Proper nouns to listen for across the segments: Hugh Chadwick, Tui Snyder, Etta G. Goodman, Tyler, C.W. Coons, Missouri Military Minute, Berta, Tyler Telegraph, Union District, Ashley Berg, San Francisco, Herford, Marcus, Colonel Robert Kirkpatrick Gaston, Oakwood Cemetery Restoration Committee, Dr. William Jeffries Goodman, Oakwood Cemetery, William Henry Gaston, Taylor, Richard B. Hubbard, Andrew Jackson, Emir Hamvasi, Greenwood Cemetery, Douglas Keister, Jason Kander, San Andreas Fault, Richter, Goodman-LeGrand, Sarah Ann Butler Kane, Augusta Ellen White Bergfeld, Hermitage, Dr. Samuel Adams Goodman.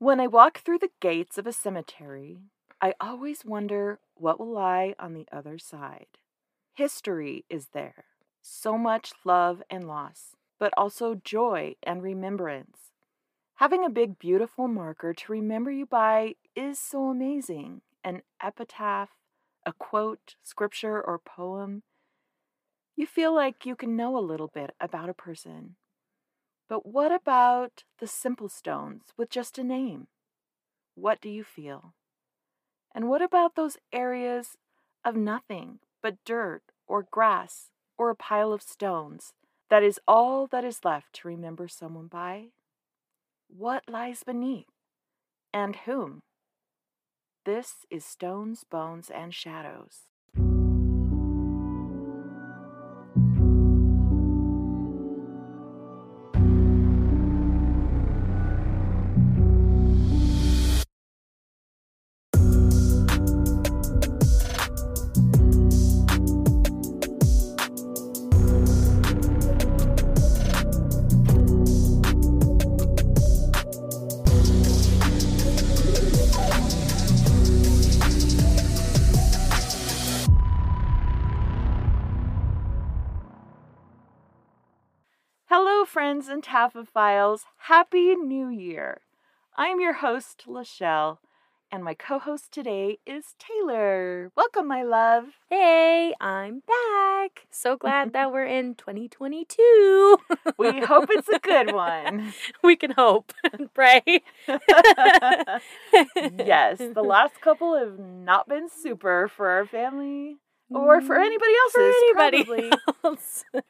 When I walk through the gates of a cemetery, I always wonder what will lie on the other side. History is there. So much love and loss, but also joy and remembrance. Having a big, beautiful marker to remember you by is so amazing. An epitaph, a quote, scripture, or poem. You feel like you can know a little bit about a person. But what about the simple stones with just a name? What do you feel? And what about those areas of nothing but dirt or grass or a pile of stones? That is all that is left to remember someone by. What lies beneath? And whom? This is Stones, Bones, and Shadows. Friends and Taphophiles, Happy New Year! I'm your host, Lachelle, and my co-host today is Taylor. Welcome, my love. Hey, I'm back. So glad that we're in 2022. We hope it's a good one. We can hope and pray. Yes, the last couple have not been super for our family. Or for anybody else's, probably.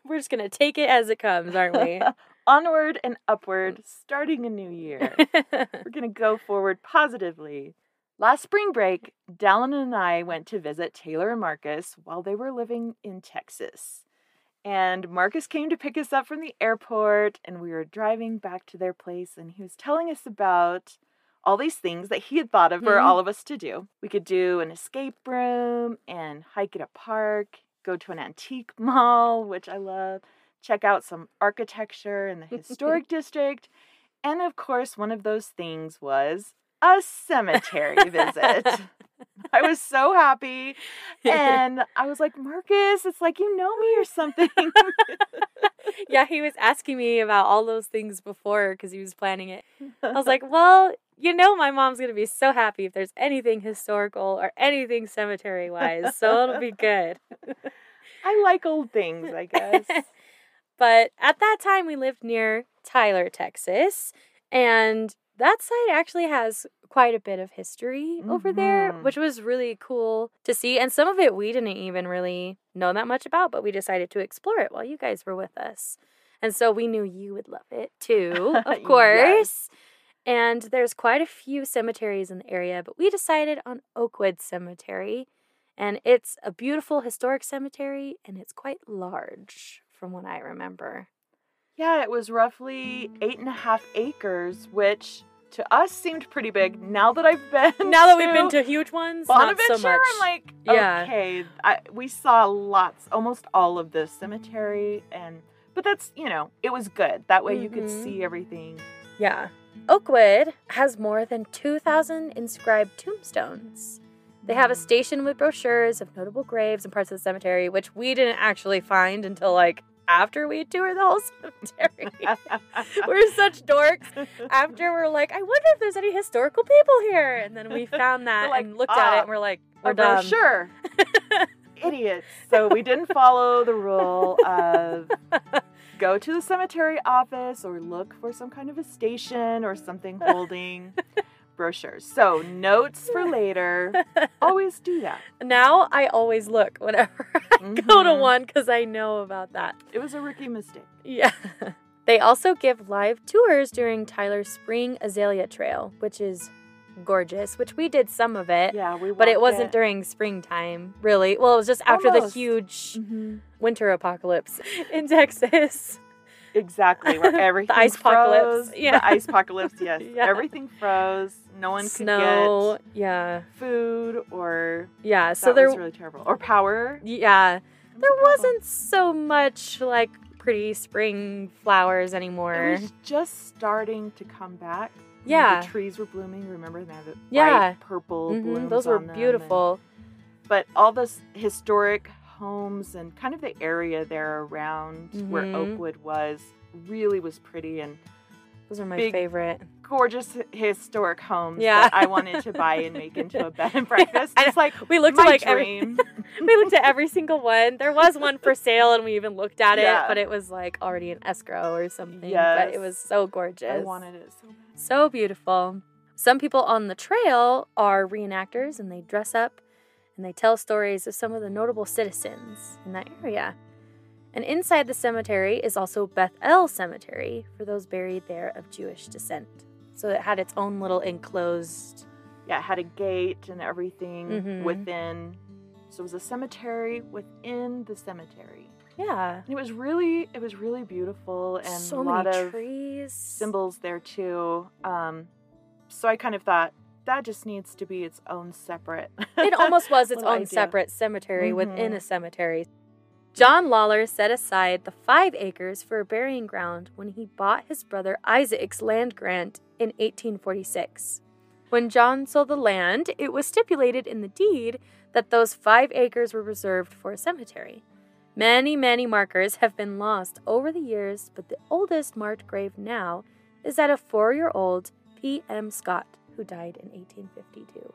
We're just going to take it as it comes, aren't we? Onward and upward, starting a new year. We're going to go forward positively. Last spring break, Dallin and I went to visit Taylor and Marcus while they were living in Texas. And Marcus came to pick us up from the airport, and we were driving back to their place, and he was telling us about all these things that he had thought of for all of us to do. We could do an escape room and hike at a park, go to an antique mall, which I love, check out some architecture in the historic district. And of course, one of those things was a cemetery visit. I was so happy. And I was like, Marcus, it's like you know me or something. Yeah, he was asking me about all those things before because he was planning it. I was like, well, you know my mom's going to be so happy if there's anything historical or anything cemetery-wise, so it'll be good. I like old things, I guess. But at that time, we lived near Tyler, Texas, and that site actually has quite a bit of history over there, which was really cool to see. And some of it we didn't even really know that much about, but we decided to explore it while you guys were with us. And so we knew you would love it, too, of course. Yes. And there's quite a few cemeteries in the area, but we decided on Oakwood Cemetery. And it's a beautiful historic cemetery, and it's quite large from what I remember. Yeah, it was roughly 8.5 acres, which to us seemed pretty big. Now that I've been we've been to huge ones, Bonaventure, not so much. I'm like, okay, we saw lots, almost all of this cemetery. But that's, you know, it was good. That way you could see everything. Yeah. Oakwood has more than 2,000 inscribed tombstones. They have a station with brochures of notable graves and parts of the cemetery, which we didn't actually find until, like, after we toured the whole cemetery. We're such dorks. After we're like, I wonder if there's any historical people here. And then we found that like, and looked at it and we're like, we're dumb. Sure. Idiots. So we didn't follow the rule of go to the cemetery office or look for some kind of a station or something holding brochures. So notes for later. Always do that. Now I always look whenever I go to one because I know about that. It was a rookie mistake. Yeah. They also give live tours during Tyler's Spring Azalea Trail, which is gorgeous, which we did some of it. Yeah, we walked. But it wasn't during springtime, really. Well, it was just after the huge winter apocalypse in Texas. Exactly, where everything the ice froze. Yeah. The ice apocalypse, yes. Yeah. Everything froze. No one could get food or so that was really terrible. Or power. Yeah. There wasn't so much like pretty spring flowers anymore. It was just starting to come back. Yeah. The trees were blooming. Remember they had the bright purple blooms. Those were beautiful. But all this historic homes and kind of the area there around where Oakwood was really was pretty, and those are my favorite. Gorgeous historic homes that I wanted to buy and make into a bed and breakfast. It's like we looked at dream. We looked at every single one. There was one for sale, and we even looked at it, but it was like already in escrow or something. Yes. But it was so gorgeous. I wanted it so much. So beautiful. Some people on the trail are reenactors, and they dress up and they tell stories of some of the notable citizens in that area. And inside the cemetery is also Beth El Cemetery for those buried there of Jewish descent. So it had its own little enclosed... Yeah, it had a gate and everything within. So it was a cemetery within the cemetery. Yeah. And it was really beautiful, and so a lot of trees. Symbols there too. So I kind of thought, that just needs to be its own separate... It almost was its own separate cemetery within a cemetery. John Lawler set aside the 5 acres for a burying ground when he bought his brother Isaac's land grant in 1846. When John sold the land, it was stipulated in the deed that those 5 acres were reserved for a cemetery. Many, many markers have been lost over the years, but the oldest marked grave now is that of 4-year-old P.M. Scott, who died in 1852.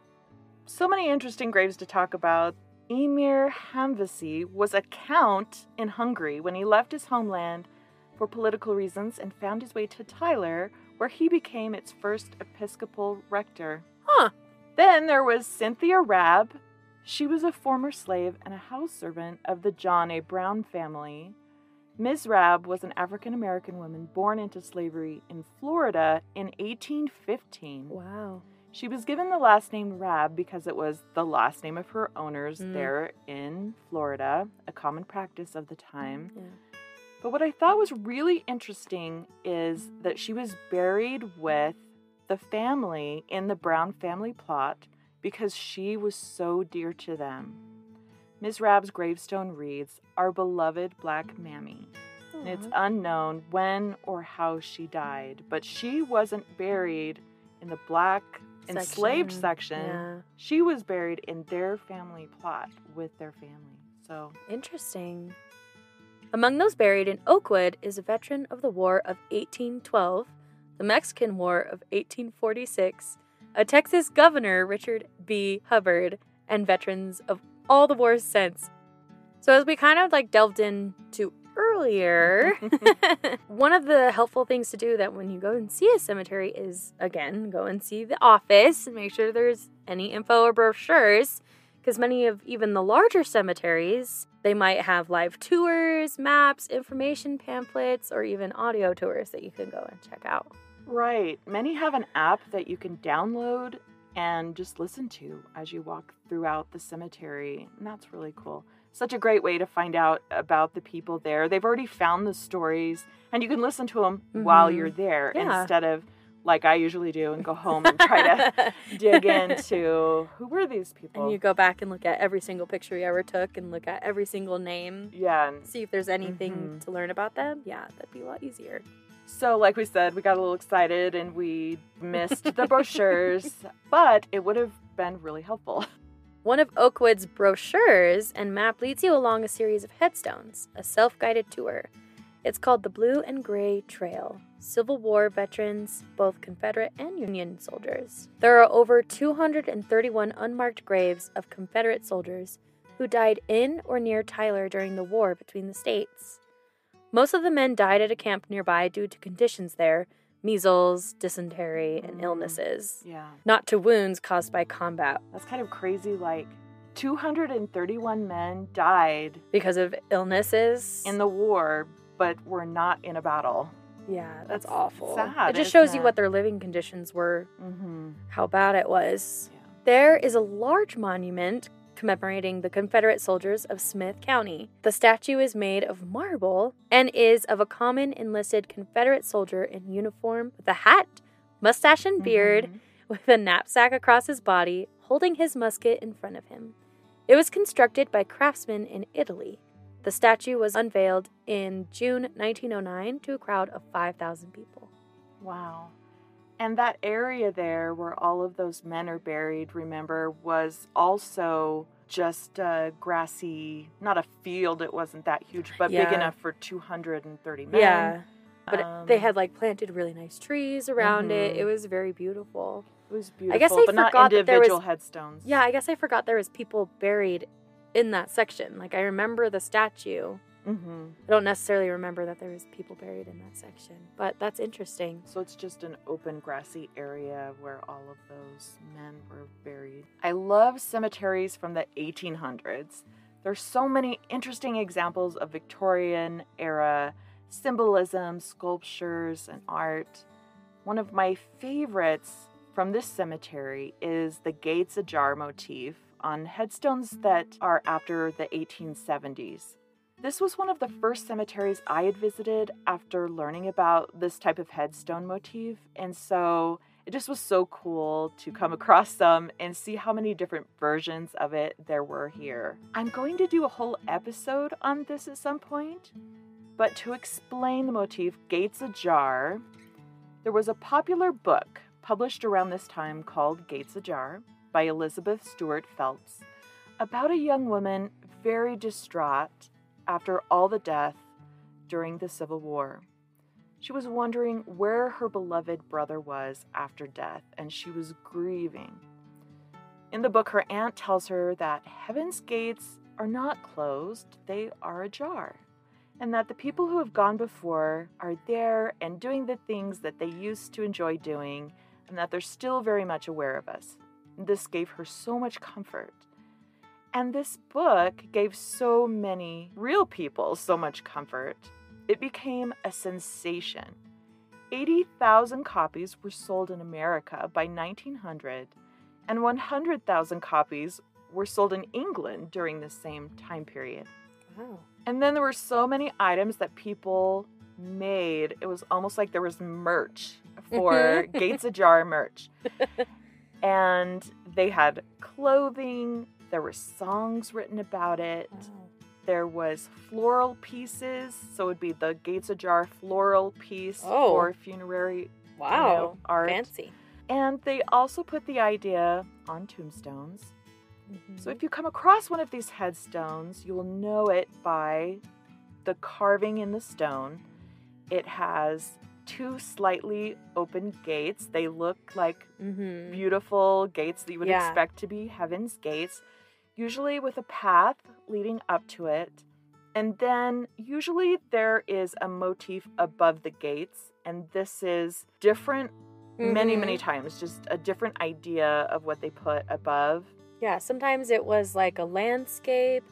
So many interesting graves to talk about. Emir Hamvasi was a count in Hungary when he left his homeland for political reasons and found his way to Tyler, where he became its first Episcopal rector. Huh. Then there was Cynthia Rabb. She was a former slave and a house servant of the John A. Brown family. Ms. Rabb was an African-American woman born into slavery in Florida in 1815. Wow. She was given the last name Rabb because it was the last name of her owners there in Florida, a common practice of the time. Yeah. But what I thought was really interesting is that she was buried with the family in the Brown family plot because she was so dear to them. Ms. Rabb's gravestone reads, "Our beloved Black Mammy." Aww. And it's unknown when or how she died, but she wasn't buried in the Black enslaved section. Yeah. She was buried in their family plot with their family. So interesting. Among those buried in Oakwood is a veteran of the War of 1812, the Mexican War of 1846, a Texas governor, Richard B. Hubbard, and veterans of all the wars since. So as we kind of like delved into earlier, one of the helpful things to do that when you go and see a cemetery is, again, go and see the office and make sure there's any info or brochures, because many of even the larger cemeteries, they might have live tours, maps, information pamphlets, or even audio tours that you can go and check out. Right. Many have an app that you can download and just listen to as you walk throughout the cemetery, and that's really cool. Such a great way to find out about the people there. They've already found the stories, and you can listen to them while you're there instead of, like I usually do, and go home and try to dig into who were these people. And you go back and look at every single picture you ever took and look at every single name. Yeah. And see if there's anything to learn about them. Yeah, that'd be a lot easier. So like we said, we got a little excited and we missed the brochures, but it would have been really helpful. One of Oakwood's brochures and map leads you along a series of headstones, a self-guided tour. It's called the Blue and Gray Trail. Civil War veterans, both Confederate and Union soldiers. There are over 231 unmarked graves of Confederate soldiers who died in or near Tyler during the war between the states. Most of the men died at a camp nearby due to conditions there, measles, dysentery, and illnesses. Yeah. Not to wounds caused by combat. That's kind of crazy. Like 231 men died because of illnesses in the war, but were not in a battle. Yeah, that's awful. Sad, it just shows you what their living conditions were, how bad it was. Yeah. There is a large monument commemorating the Confederate soldiers of Smith County. The statue is made of marble and is of a common enlisted Confederate soldier in uniform with a hat, mustache, and beard, with a knapsack across his body, holding his musket in front of him. It was constructed by craftsmen in Italy. The statue was unveiled in June 1909 to a crowd of 5,000 people. Wow. And that area there where all of those men are buried, remember, was also just a grassy, not a field, it wasn't that huge, but big enough for 230 men. Yeah. But they had like planted really nice trees around it. It was very beautiful. It was beautiful, I guess I forgot not individual that there was, headstones. Yeah, I guess I forgot there was people buried in that section. Like, I remember the statue. Mm-hmm. I don't necessarily remember that there was people buried in that section, but that's interesting. So it's just an open grassy area where all of those men were buried. I love cemeteries from the 1800s. There's so many interesting examples of Victorian era symbolism, sculptures, and art. One of my favorites from this cemetery is the Gates Ajar motif on headstones that are after the 1870s. This was one of the first cemeteries I had visited after learning about this type of headstone motif, and so it just was so cool to come across some and see how many different versions of it there were here. I'm going to do a whole episode on this at some point, but to explain the motif Gates Ajar, there was a popular book published around this time called Gates Ajar by Elizabeth Stuart Phelps about a young woman very distraught after all the death during the Civil War. She was wondering where her beloved brother was after death, and she was grieving. In the book, her aunt tells her that heaven's gates are not closed, they are ajar, and that the people who have gone before are there and doing the things that they used to enjoy doing, and that they're still very much aware of us. This gave her so much comfort. And this book gave so many real people so much comfort. It became a sensation. 80,000 copies were sold in America by 1900, and 100,000 copies were sold in England during the same time period. Wow. And then there were so many items that people made. It was almost like there was merch for Gates Ajar merch. And they had clothing. There were songs written about it. Wow. There was floral pieces. So it would be the Gates Ajar floral piece for funerary art. Fancy. And they also put the idea on tombstones. Mm-hmm. So if you come across one of these headstones, you will know it by the carving in the stone. It has two slightly open gates. They look like beautiful gates that you would expect to be heaven's gates, usually with a path leading up to it. And then usually there is a motif above the gates, and this is different many, many times, just a different idea of what they put above. Yeah, sometimes it was like a landscape.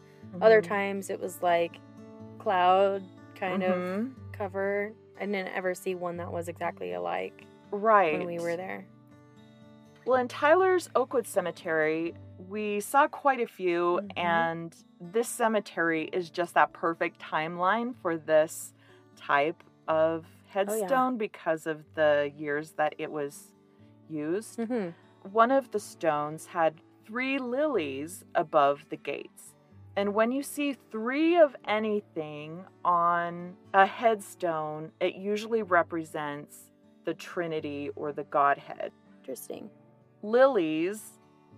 Other times it was like cloud kind of cover. I didn't ever see one that was exactly alike when we were there. Well, in Tyler's Oakwood Cemetery, we saw quite a few, and this cemetery is just that perfect timeline for this type of headstone because of the years that it was used. One of the stones had 3 lilies above the gates. And when you see 3 of anything on a headstone, it usually represents the Trinity or the Godhead. Interesting. Lilies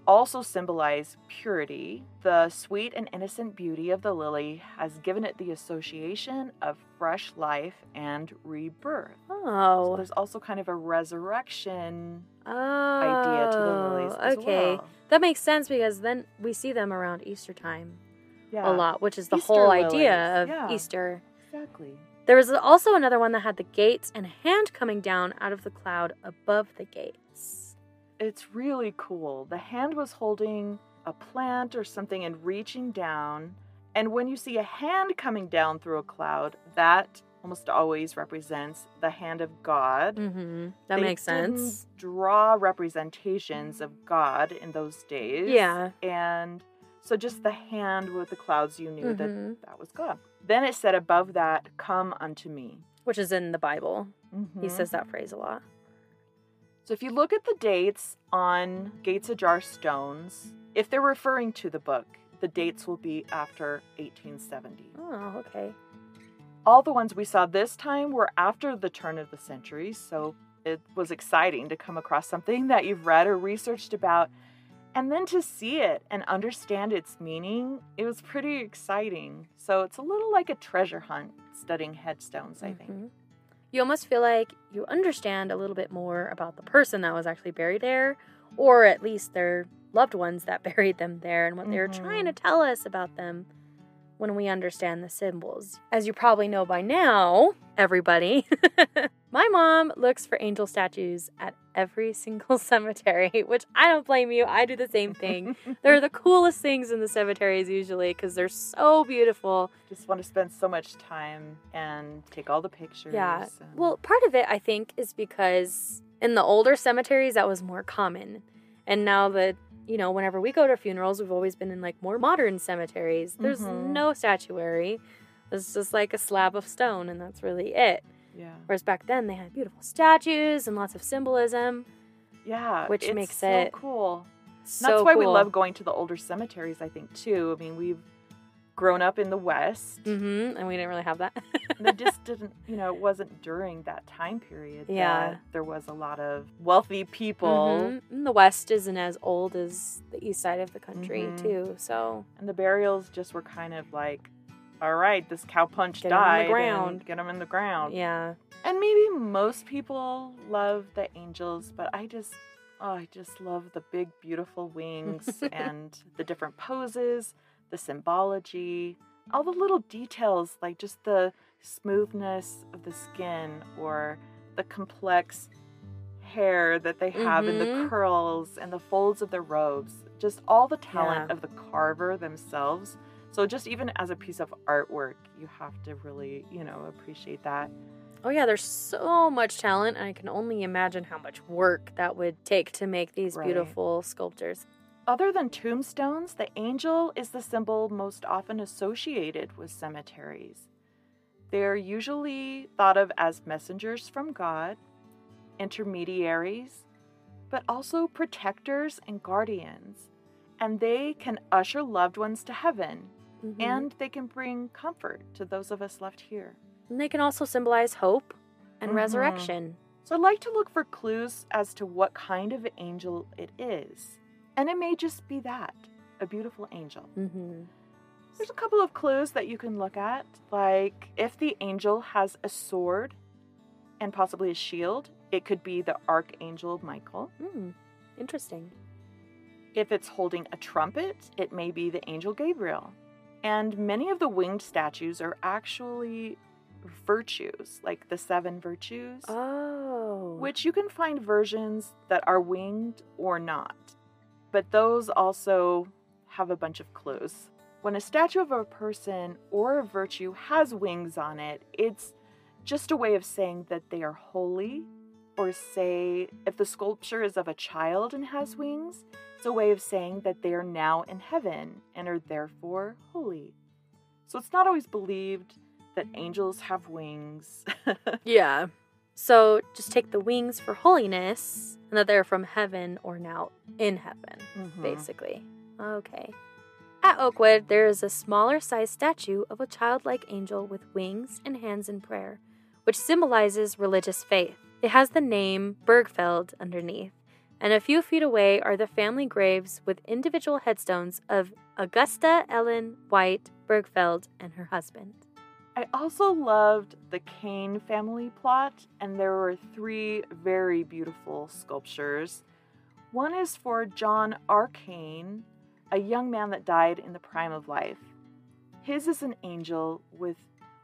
also symbolize purity. The sweet and innocent beauty of the lily has given it the association of fresh life and rebirth. Oh. So there's also kind of a resurrection idea to the lilies as well. Okay. That makes sense because then we see them around Easter time a lot, which is the Easter whole idea of Easter. Exactly. There was also another one that had the gates and a hand coming down out of the cloud above the gates. It's really cool. The hand was holding a plant or something and reaching down. And when you see a hand coming down through a cloud, that almost always represents the hand of God. That makes sense. They didn't draw representations of God in those days. Yeah. And so just the hand with the clouds, you knew that was God. Then it said above that, "Come unto me." Which is in the Bible. He says that phrase a lot. So if you look at the dates on Gates Ajar stones, if they're referring to the book, the dates will be after 1870. Oh, okay. All the ones we saw this time were after the turn of the century, so It was exciting to come across something that you've read or researched about, and then to see it and understand its meaning. It was pretty exciting. So it's a little like a treasure hunt studying headstones, I think. You almost feel like you understand a little bit more about the person that was actually buried there, or at least their loved ones that buried them there and what they were trying to tell us about them when we understand the symbols. As you probably know by now, everybody, my mom looks for angel statues at every single cemetery, which I don't blame you. I do the same thing. They're the coolest things in the cemeteries usually because they're so beautiful. Just want to spend so much time and take all the pictures. Yeah. Well, part of it, I think, is because in the older cemeteries, that was more common. And now that, you know, whenever we go to funerals, we've always been in, like, more modern cemeteries. There's no statuary. It's just, like, a slab of stone, and that's really it. Yeah. Whereas back then, they had beautiful statues and lots of symbolism. Yeah. Which makes so it so cool. That's why we love going to the older cemeteries, I think, too. I mean, we've grown up in the West. And we didn't really have that. And it just didn't, you know, it wasn't during that time period that there was a lot of wealthy people. And the West isn't as old as the east side of the country, too, so. And the burials just were kind of like, all right, this cowpunch died. Get them in the ground. Yeah. And maybe most people love the angels, but I just love the big, beautiful wings and the different poses. The symbology, all the little details, like just the smoothness of the skin or the complex hair that they have in the curls and the folds of their robes, just all the talent of the carver themselves. So just even as a piece of artwork, you have to really, you know, appreciate that. Oh yeah, there's so much talent, and I can only imagine how much work that would take to make these beautiful sculptures. Other than tombstones, the angel is the symbol most often associated with cemeteries. They're usually thought of as messengers from God, intermediaries, but also protectors and guardians. And they can usher loved ones to heaven, and they can bring comfort to those of us left here. And they can also symbolize hope and resurrection. So I like to look for clues as to what kind of angel it is. And it may just be that, a beautiful angel. There's a couple of clues that you can look at, like if the angel has a sword and possibly a shield, it could be the Archangel Michael. Interesting. If it's holding a trumpet, it may be the angel Gabriel. And many of the winged statues are actually virtues, like the seven virtues, which you can find versions that are winged or not. But those also have a bunch of clues. When a statue of a person or a virtue has wings on it, it's just a way of saying that they are holy. Or say, if the sculpture is of a child and has wings, it's a way of saying that they are now in heaven and are therefore holy. So it's not always believed that angels have wings. Yeah. So just take the wings for holiness, and that they're from heaven or now in heaven, basically. Okay. At Oakwood, there is a smaller-sized statue of a childlike angel with wings and hands in prayer, which symbolizes religious faith. It has the name Bergfeld underneath, and a few feet away are the family graves with individual headstones of Augusta Ellen White Bergfeld and her husband. I also loved the Kane family plot, and there were three very beautiful sculptures. One is for John R. Kane, a young man that died in the prime of life. His is an angel with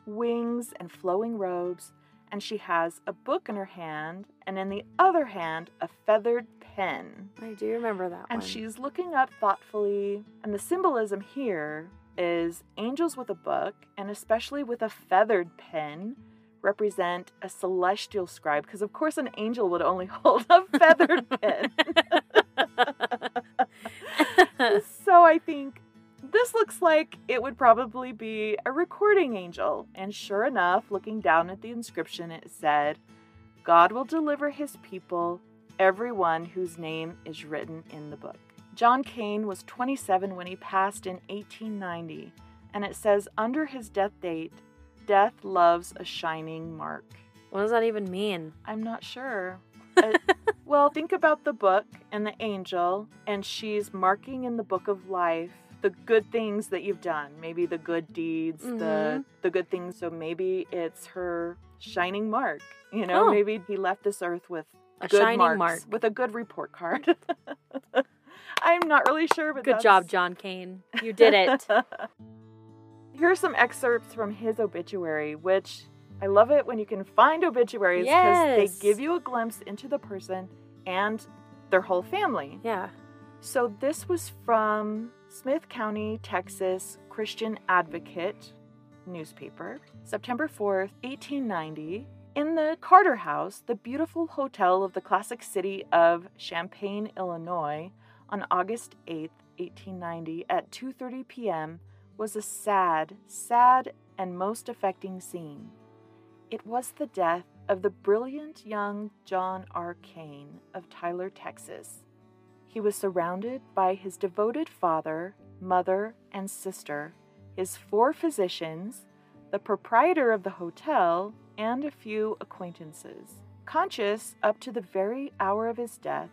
wings and flowing robes, and she has a book in her hand, and in the other hand, a feathered pen. I do remember that one. And she's looking up thoughtfully, and the symbolism here is angels with a book, and especially with a feathered pen, represent a celestial scribe. Because, of course, an angel would only hold a feathered pen. So I think this looks like it would probably be a recording angel. And sure enough, looking down at the inscription, it said, God will deliver his people, everyone whose name is written in the book. John Kane was 27 when he passed in 1890, and it says under his death date, death loves a shining mark. What does that even mean? I'm not sure. Well, think about the book and the angel, and she's marking in the book of life the good things that you've done, maybe the good deeds, the good things. So maybe it's her shining mark. You know, maybe he left this earth with a good shining mark, with a good report card. I'm not really sure, but good job, John Kane. You did it. Here are some excerpts from his obituary, which I love it when you can find obituaries because they give you a glimpse into the person and their whole family. Yeah. So this was from Smith County, Texas, Christian Advocate newspaper, September 4th, 1890. In the Carter House, the beautiful hotel of the classic city of Champaign, Illinois, on August 8th, 1890, at 2:30 p.m., was a sad, sad and most affecting scene. It was the death of the brilliant young John R. Kane of Tyler, Texas. He was surrounded by his devoted father, mother, and sister, his 4 physicians, the proprietor of the hotel, and a few acquaintances. Conscious up to the very hour of his death,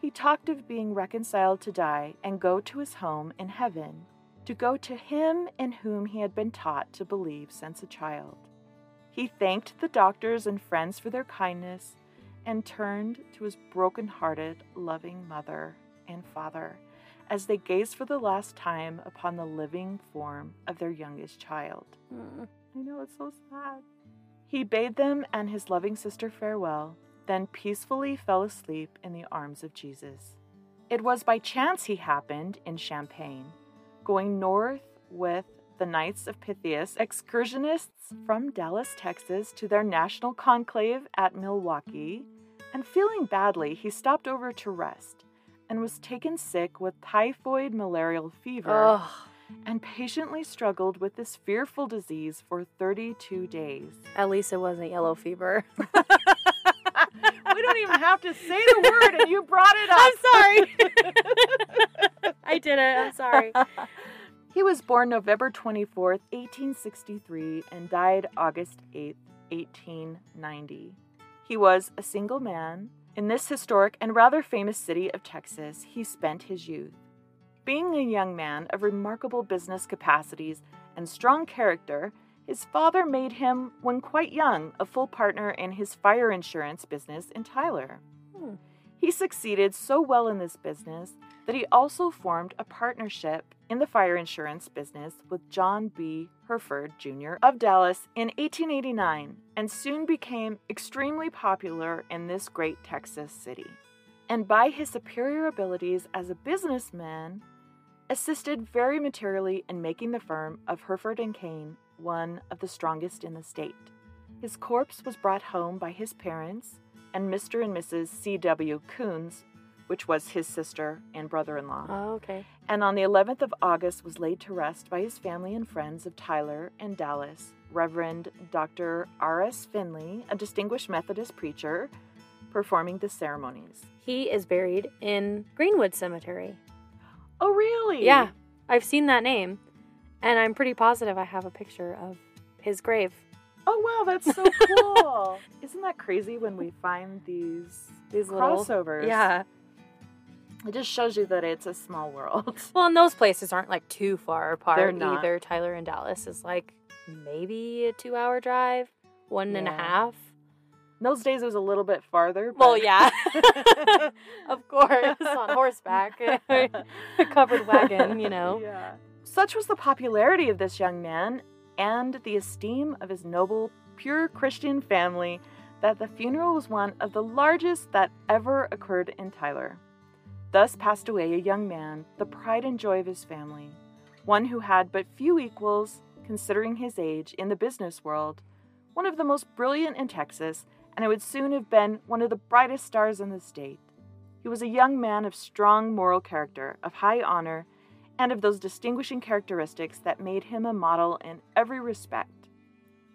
he talked of being reconciled to die and go to his home in heaven, to go to him in whom he had been taught to believe since a child. He thanked the doctors and friends for their kindness and turned to his broken-hearted, loving mother and father as they gazed for the last time upon the living form of their youngest child. I know, it's so sad. He bade them and his loving sister farewell, then peacefully fell asleep in the arms of Jesus. It was by chance he happened in Champaign, going north with the Knights of Pythias, excursionists from Dallas, Texas, to their national conclave at Milwaukee, and feeling badly, he stopped over to rest and was taken sick with typhoid malarial fever and patiently struggled with this fearful disease for 32 days. At least it wasn't yellow fever. We don't even have to say the word, and you brought it up. I'm sorry. I did it. I'm sorry. He was born November 24th, 1863, and died August 8th, 1890. He was a single man. In this historic and rather famous city of Texas, he spent his youth. Being a young man of remarkable business capacities and strong character, his father made him, when quite young, a full partner in his fire insurance business in Tyler. He succeeded so well in this business that he also formed a partnership in the fire insurance business with John B. Herford, Jr. of Dallas in 1889, and soon became extremely popular in this great Texas city, and by his superior abilities as a businessman, assisted very materially in making the firm of Herford & Kane one of the strongest in the state. His corpse was brought home by his parents and Mr. and Mrs. C.W. Coons, which was his sister and brother-in-law. Oh, okay. And on the 11th of August was laid to rest by his family and friends of Tyler and Dallas, Reverend Dr. R.S. Finley, a distinguished Methodist preacher, performing the ceremonies. He is buried in Greenwood Cemetery. Oh, really? Yeah. I've seen that name, and I'm pretty positive I have a picture of his grave. Oh, wow, that's so cool. Isn't that crazy when we find these crossovers? Little, yeah. It just shows you that it's a small world. Well, and those places aren't, like, too far apart. They're not. Either. Tyler and Dallas is, like, maybe a 2-hour drive, one and a half. In those days, it was a little bit farther. But... Well, yeah. Of course, on horseback. A covered wagon, you know. Yeah. Such was the popularity of this young man and the esteem of his noble, pure Christian family that the funeral was one of the largest that ever occurred in Tyler. Thus passed away a young man, the pride and joy of his family, one who had but few equals, considering his age, in the business world, one of the most brilliant in Texas, and it would soon have been one of the brightest stars in the state. He was a young man of strong moral character, of high honor, and of those distinguishing characteristics that made him a model in every respect.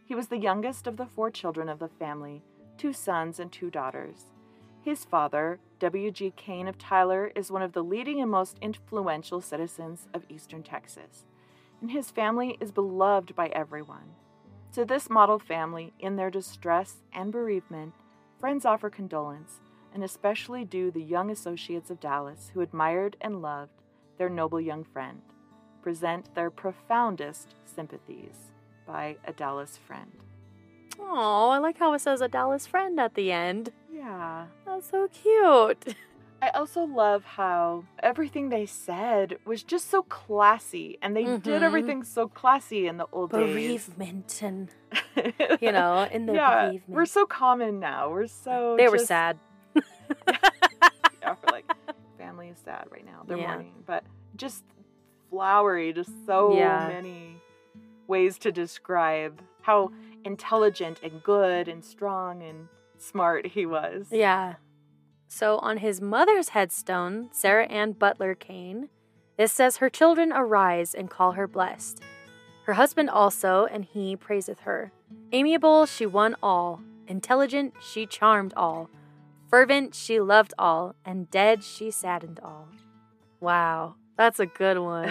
He was the youngest of the 4 children of the family, 2 sons and 2 daughters. His father, W.G. Kane of Tyler, is one of the leading and most influential citizens of Eastern Texas, and his family is beloved by everyone. To this model family, in their distress and bereavement, friends offer condolence, and especially due the young associates of Dallas who admired and loved their noble young friend, present their profoundest sympathies by a Dallas friend. Oh, I like how it says a Dallas friend at the end. Yeah. That's so cute. I also love how everything they said was just so classy, and they did everything so classy in the old days. Bereavement and, you know, in the bereavement. We're so common now. We're so... They were sad. We're like, family is sad right now. They're mourning. But just flowery, just so many ways to describe how intelligent and good and strong and smart he was. Yeah. So on his mother's headstone, Sarah Ann Butler Kane, it says, "Her children arise and call her blessed. Her husband also, and he praiseth her. Amiable, she won all. Intelligent, she charmed all. Fervent, she loved all. And dead, she saddened all." Wow. That's a good one.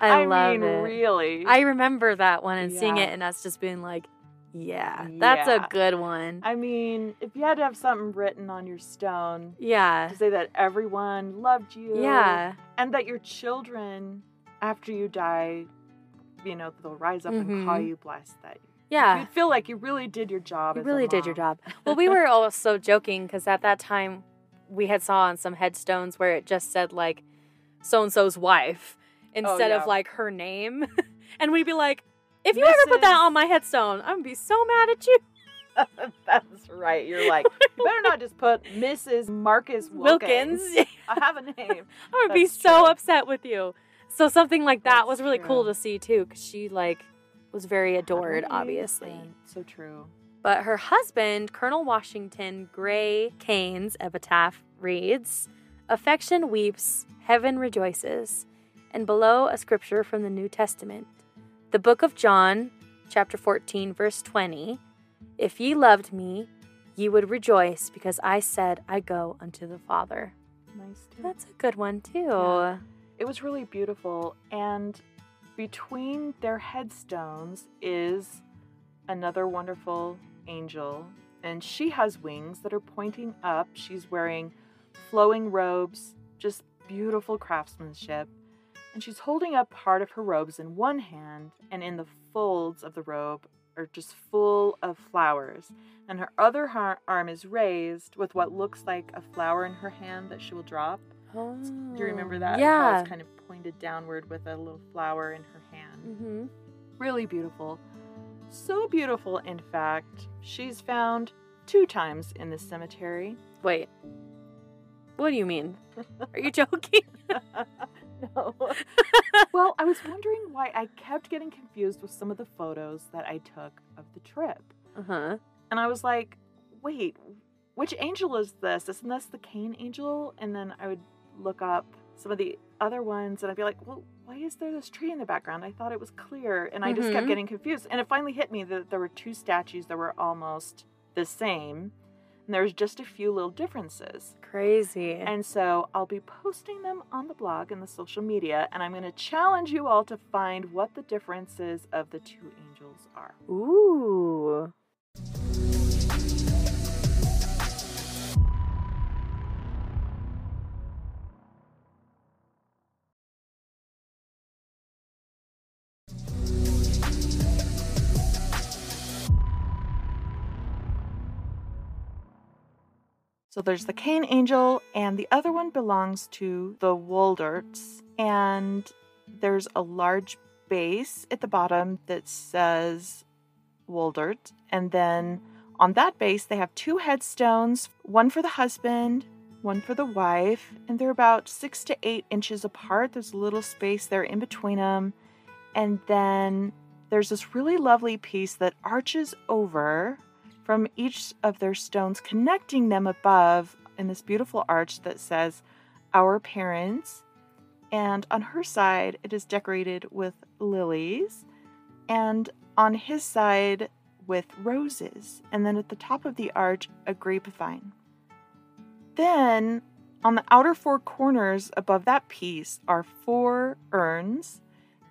I love it. Really. I remember that one and seeing it and us just being like, that's a good one. I mean, if you had to have something written on your stone to say that everyone loved you and that your children, after you die, you know, they'll rise up and call you blessed, that you'd feel like you really did your job. You really did your job. Well, we were also joking because at that time we had saw on some headstones where it just said like so-and-so's wife instead of like her name. And we'd be like, if you ever put that on my headstone, I'm going to be so mad at you. That's right. You're like, you better not just put Mrs. Marcus Wilkins. I have a name. I'm going to be so upset with you. So something like that was really cool to see, too, because she, like, was very adored, obviously. So true. But her husband, Colonel Washington Gray Kane's epitaph reads, "Affection weeps, heaven rejoices," and below a scripture from the New Testament. The book of John, chapter 14, verse 20, "If ye loved me, ye would rejoice, because I said, I go unto the Father." Nice, too. That's a good one, too. Yeah. It was really beautiful. And between their headstones is another wonderful angel. And she has wings that are pointing up. She's wearing flowing robes, just beautiful craftsmanship. And she's holding up part of her robes in one hand, and in the folds of the robe are just full of flowers. And her other arm is raised with what looks like a flower in her hand that she will drop. Oh. Do you remember that? Yeah. It's kind of pointed downward with a little flower in her hand. Mm-hmm. Really beautiful. So beautiful, in fact, she's found 2 times in this cemetery. Wait. What do you mean? Are you joking? No. Well, I was wondering why I kept getting confused with some of the photos that I took of the trip. Uh-huh. And I was like, wait, which angel is this? Isn't this the Kane angel? And then I would look up some of the other ones, and I'd be like, well, why is there this tree in the background? I thought it was clear, and I just kept getting confused. And it finally hit me that there were 2 statues that were almost the same. And there's just a few little differences. Crazy. And so I'll be posting them on the blog and the social media, and I'm going to challenge you all to find what the differences of the 2 angels are. Ooh. So there's the Kane angel, and the other one belongs to the Wolderts. And there's a large base at the bottom that says Woldert. And then on that base, they have 2 headstones, one for the husband, one for the wife. And they're about 6 to 8 inches apart. There's a little space there in between them. And then there's this really lovely piece that arches over from each of their stones, connecting them above in this beautiful arch that says, "Our Parents." And on her side, it is decorated with lilies, and on his side with roses. And then at the top of the arch, a grapevine. Then on the outer 4 corners above that piece are 4 urns,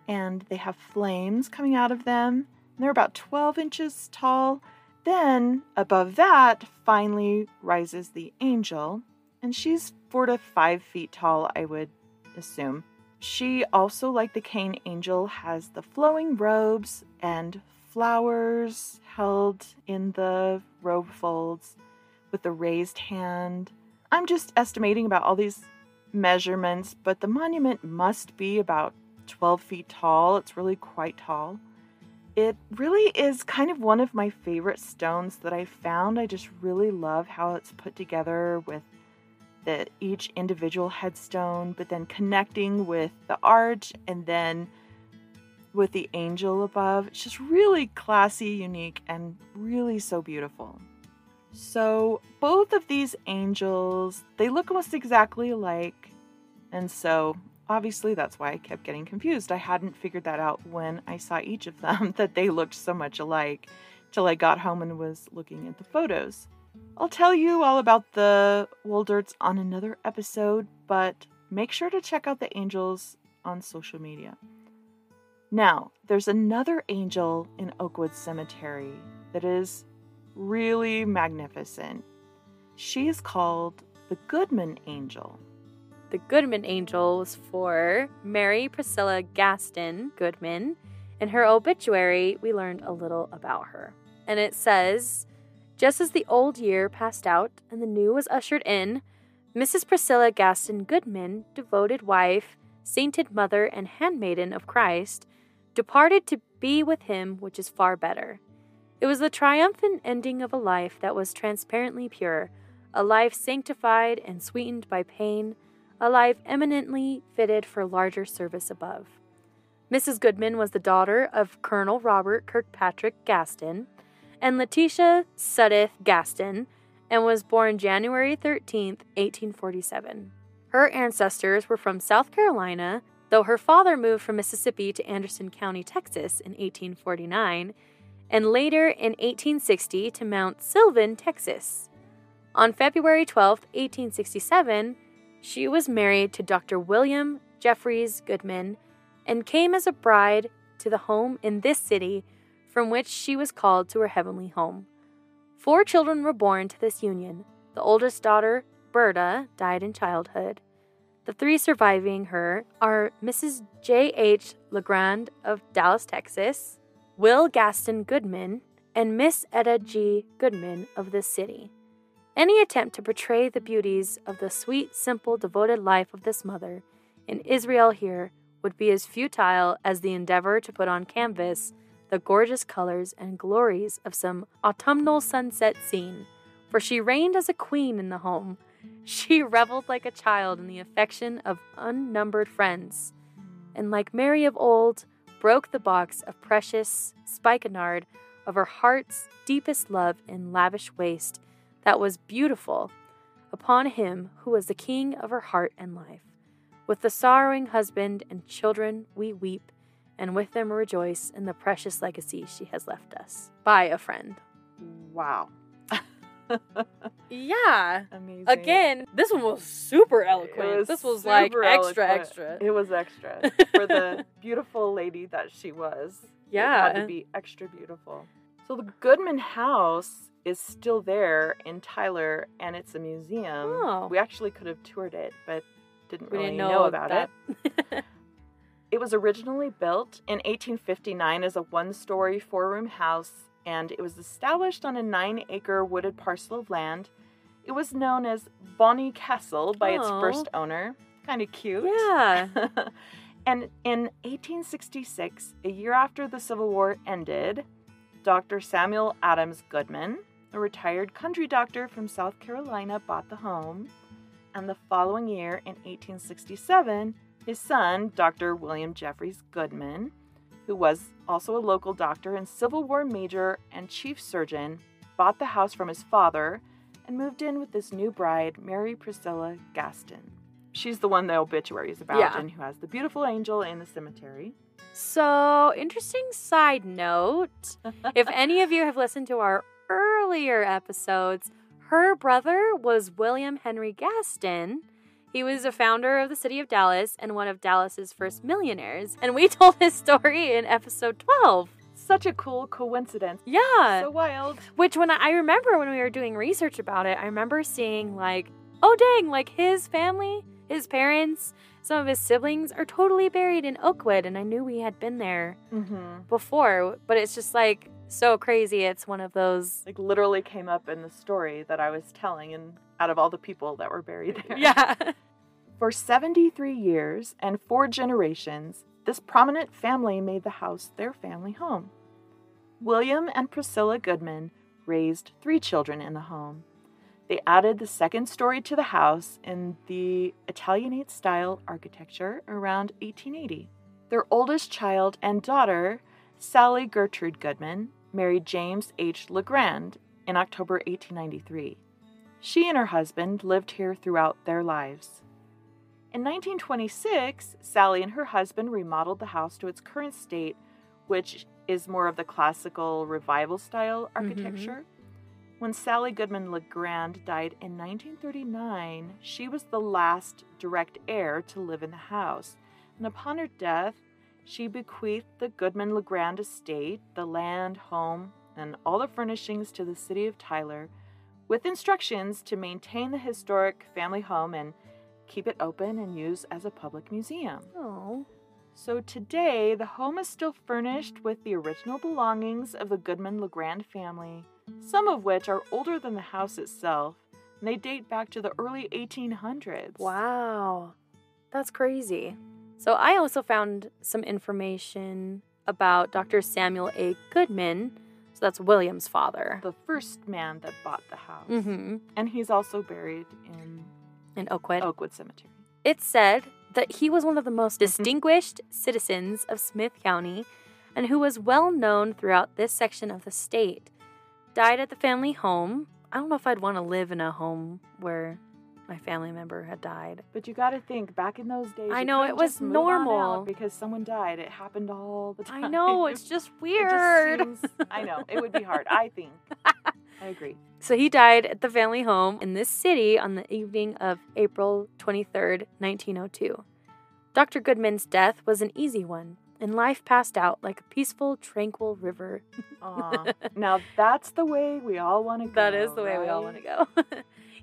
and they have flames coming out of them. And they're about 12 inches tall. Then, above that, finally rises the angel, and she's 4 to 5 feet tall, I would assume. She also, like the Kane angel, has the flowing robes and flowers held in the robe folds with the raised hand. I'm just estimating about all these measurements, but the monument must be about 12 feet tall. It's really quite tall. It really is kind of one of my favorite stones that I found. I just really love how it's put together with each individual headstone, but then connecting with the arch and then with the angel above. It's just really classy, unique, and really so beautiful. So both of these angels, they look almost exactly alike. And so obviously that's why I kept getting confused. I hadn't figured that out when I saw each of them, that they looked so much alike, till I got home and was looking at the photos. I'll tell you all about the Wolderts on another episode, but make sure to check out the angels on social media. Now, there's another angel in Oakwood Cemetery that is really magnificent. She is called the Goodman Angel. The Goodman Angel was for Mary Priscilla Gaston Goodman. In her obituary, we learned a little about her. And it says, just as the old year passed out and the new was ushered in, Mrs. Priscilla Gaston Goodman, devoted wife, sainted mother, and handmaiden of Christ, departed to be with him which is far better. It was the triumphant ending of a life that was transparently pure, a life sanctified and sweetened by pain, a life eminently fitted for larger service above. Mrs. Goodman was the daughter of Colonel Robert Kirkpatrick Gaston and Letitia Sudith Gaston, and was born January 13, 1847. Her ancestors were from South Carolina, though her father moved from Mississippi to Anderson County, Texas in 1849, and later in 1860 to Mount Sylvan, Texas. On February 12, 1867, she was married to Dr. William Jeffries Goodman and came as a bride to the home in this city from which she was called to her heavenly home. 4 children were born to this union. The oldest daughter, Berta, died in childhood. The 3 surviving her are Mrs. J.H. LeGrand of Dallas, Texas, Will Gaston Goodman, and Miss Etta G. Goodman of this city. Any attempt to portray the beauties of the sweet, simple, devoted life of this mother in Israel here would be as futile as the endeavor to put on canvas the gorgeous colors and glories of some autumnal sunset scene, for she reigned as a queen in the home. She reveled like a child in the affection of unnumbered friends, and like Mary of old, broke the box of precious spikenard of her heart's deepest love in lavish waste that was beautiful upon him who was the king of her heart and life. With the sorrowing husband and children we weep, and with them rejoice in the precious legacy she has left us. By a friend. Wow. Yeah. Amazing. Again, this one was super eloquent. This was like extra. It was extra for the beautiful lady that she was. Yeah. It had to be extra beautiful. So the Goodman House is still there in Tyler, and it's a museum. Oh. We actually could have toured it, but didn't really know about it. It was originally built in 1859 as a 1-story, 4-room house, and it was established on a 9-acre wooded parcel of land. It was known as Bonnie Castle by its first owner. Kind of cute. Yeah. And in 1866, a year after the Civil War ended, Dr. Samuel Adams Goodman, a retired country doctor from South Carolina, bought the home. And the following year, in 1867, his son, Dr. William Jeffries Goodman, who was also a local doctor and Civil War major and chief surgeon, bought the house from his father and moved in with his new bride, Mary Priscilla Gaston. She's the one the obituary is about, and who has the beautiful angel in the cemetery. So, interesting side note, if any of you have listened to our earlier episodes, her brother was William Henry Gaston. He was a founder of the city of Dallas and one of Dallas's first millionaires. And we told his story in episode 12. such a cool coincidence. Yeah. So wild. Which when I remember when we were doing research about it, I remember seeing like, oh dang, like his family, his parents, some of his siblings are totally buried in Oakwood. And I knew we had been there before, but it's just like so crazy. It's one of those. Like literally came up in the story that I was telling and out of all the people that were buried there. Yeah. For 73 years and 4 generations, this prominent family made the house their family home. William and Priscilla Goodman raised 3 children in the home. They added the 2nd story to the house in the Italianate-style architecture around 1880. Their oldest child and daughter, Sally Gertrude Goodman, married James H. LeGrand in October 1893. She and her husband lived here throughout their lives. In 1926, Sally and her husband remodeled the house to its current state, which is more of the classical revival-style architecture. When Sally Goodman-LeGrand died in 1939, she was the last direct heir to live in the house. And upon her death, she bequeathed the Goodman-LeGrand estate, the land, home, and all the furnishings to the city of Tyler, with instructions to maintain the historic family home and keep it open and used as a public museum. Oh. So today, the home is still furnished with the original belongings of the Goodman-LeGrand family, some of which are older than the house itself, and they date back to the early 1800s. Wow. That's crazy. So I also found some information about Dr. Samuel A. Goodman. So that's William's father. The first man that bought the house. Mm-hmm. And he's also buried in Oakwood. Oakwood Cemetery. It's said that he was one of the most distinguished citizens of Smith County and who was well known throughout this section of the state. Died at the family home. I don't know if I'd want to live in a home where my family member had died. But you got to think, back in those days, I know it was normal because someone died. It happened all the time. I know, it's just weird. It just seems, I know, it would be hard, I think. I agree. So he died at the family home in this city on the evening of April 23rd, 1902. Dr. Goodman's death was an easy one, and life passed out like a peaceful, tranquil river. Aww. Now that's the way we all want to go. That is the way we all want to go.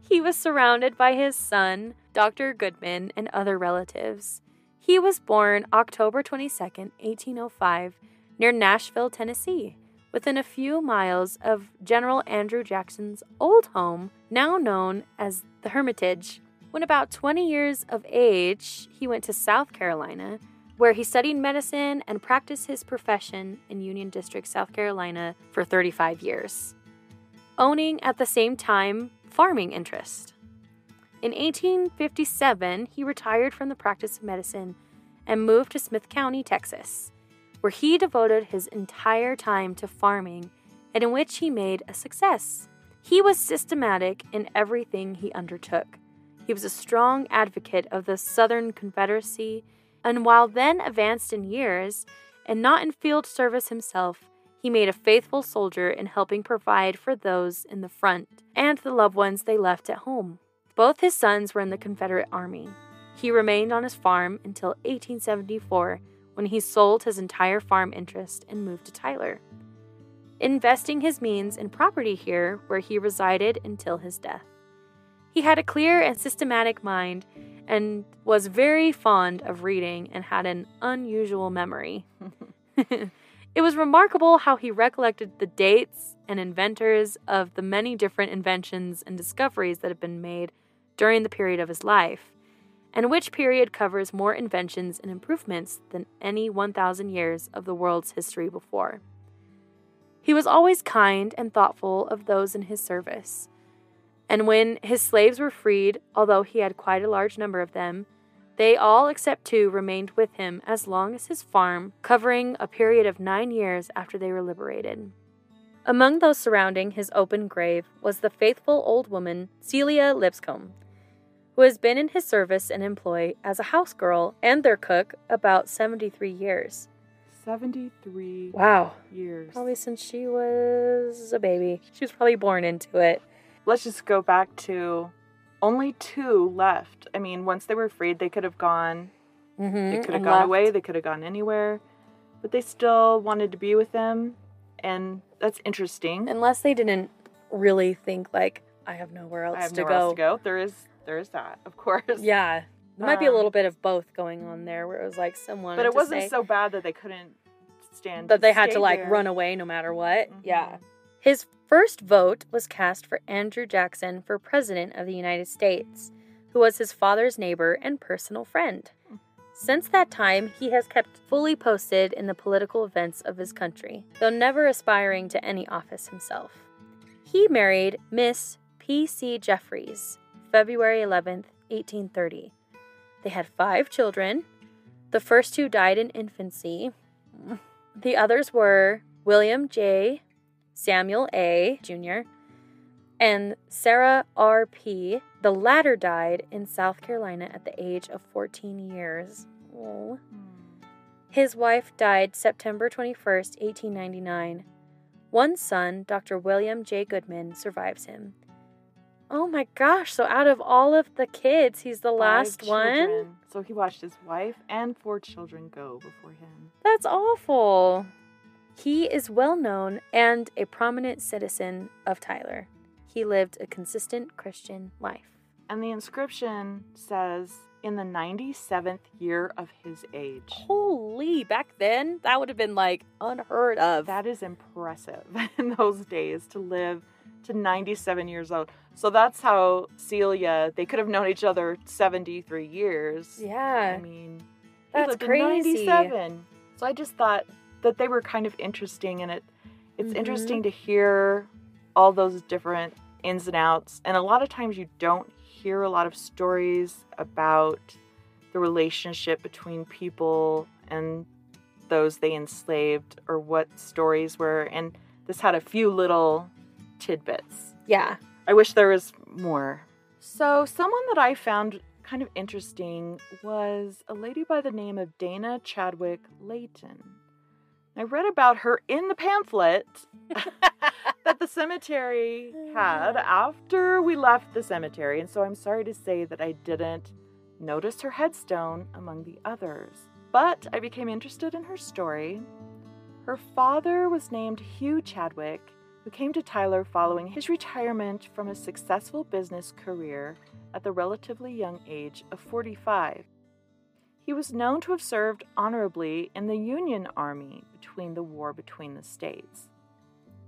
He was surrounded by his son, Dr. Goodman, and other relatives. He was born October 22nd, 1805, near Nashville, Tennessee, within a few miles of General Andrew Jackson's old home, now known as the Hermitage. When about 20 years of age, he went to South Carolina, where he studied medicine and practiced his profession in Union District, South Carolina, for 35 years, owning at the same time farming interest. In 1857, he retired from the practice of medicine and moved to Smith County, Texas, where he devoted his entire time to farming and in which he made a success. He was systematic in everything he undertook. He was a strong advocate of the Southern Confederacy, and while then advanced in years and not in field service himself, he made a faithful soldier in helping provide for those in the front and the loved ones they left at home. Both his sons were in the Confederate Army. He remained on his farm until 1874, when he sold his entire farm interest and moved to Tyler, investing his means in property here where he resided until his death. He had a clear and systematic mind and was very fond of reading and had an unusual memory. It was remarkable how he recollected the dates and inventors of the many different inventions and discoveries that had been made during the period of his life, and which period covers more inventions and improvements than any 1,000 years of the world's history before. He was always kind and thoughtful of those in his service, and when his slaves were freed, although he had quite a large number of them, they all except 2 remained with him as long as his farm, covering a period of 9 years after they were liberated. Among those surrounding his open grave was the faithful old woman Celia Lipscomb, who has been in his service and employ as a house girl and their cook about 73 years. 73 Wow. years. Probably since she was a baby. She was probably born into it. Let's just go back to only 2 left. I mean, once they were freed, they could have gone away. They could have gone anywhere. but they still wanted to be with them, and that's interesting. Unless they didn't really think, like, I have nowhere else to go. There is that, of course. Yeah. There might be a little bit of both going on there, where it was like someone. But it wasn't so bad that they couldn't stand. That they had to like run away no matter what. Mm-hmm. Yeah. His first vote was cast for Andrew Jackson for President of the United States, who was his father's neighbor and personal friend. Since that time, he has kept fully posted in the political events of his country, though never aspiring to any office himself. He married Miss P.C. Jeffries, February 11th, 1830. They had 5 children. The first 2 died in infancy. The others were William J., Samuel A. Jr., and Sarah R.P. The latter died in South Carolina at the age of 14 years. Aww. His wife died September 21st, 1899. One son, Dr. William J. Goodman, survives him. Oh my gosh, so out of all of the kids, he's the last one? So he watched his wife and 4 children go before him. That's awful. He is well known and a prominent citizen of Tyler. He lived a consistent Christian life. And the inscription says, in the 97th year of his age. Holy, back then, that would have been like unheard of. That is impressive in those days to live to 97 years old. So that's how Celia, they could have known each other 73 years. Yeah. I mean, that's crazy. 97. So I just thought that they were kind of interesting, and it's interesting to hear all those different ins and outs. And a lot of times you don't hear a lot of stories about the relationship between people and those they enslaved, or what stories were. And this had a few little tidbits. Yeah. I wish there was more. So someone that I found kind of interesting was a lady by the name of Dana Chadwick Layton. I read about her in the pamphlet that the cemetery had after we left the cemetery. And so I'm sorry to say that I didn't notice her headstone among the others. But I became interested in her story. Her father was named Hugh Chadwick, who came to Tyler following his retirement from a successful business career at the relatively young age of 45. He was known to have served honorably in the Union Army between the War Between the States.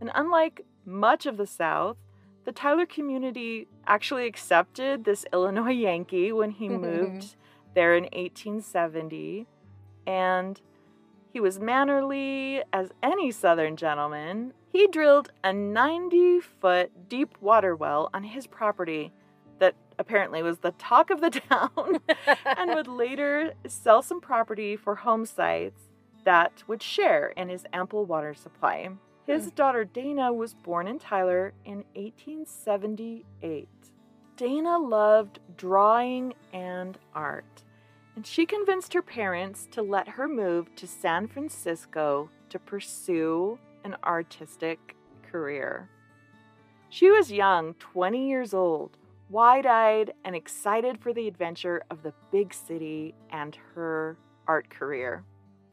And unlike much of the South, the Tyler community actually accepted this Illinois Yankee when he moved there in 1870, and he was mannerly as any Southern gentleman. He drilled a 90-foot deep water well on his property that apparently was the talk of the town, and would later sell some property for home sites that would share in his ample water supply. His daughter Dana was born in Tyler in 1878. Dana loved drawing and art, and she convinced her parents to let her move to San Francisco to pursue an artistic career. She was young, 20 years old, wide-eyed and excited for the adventure of the big city and her art career.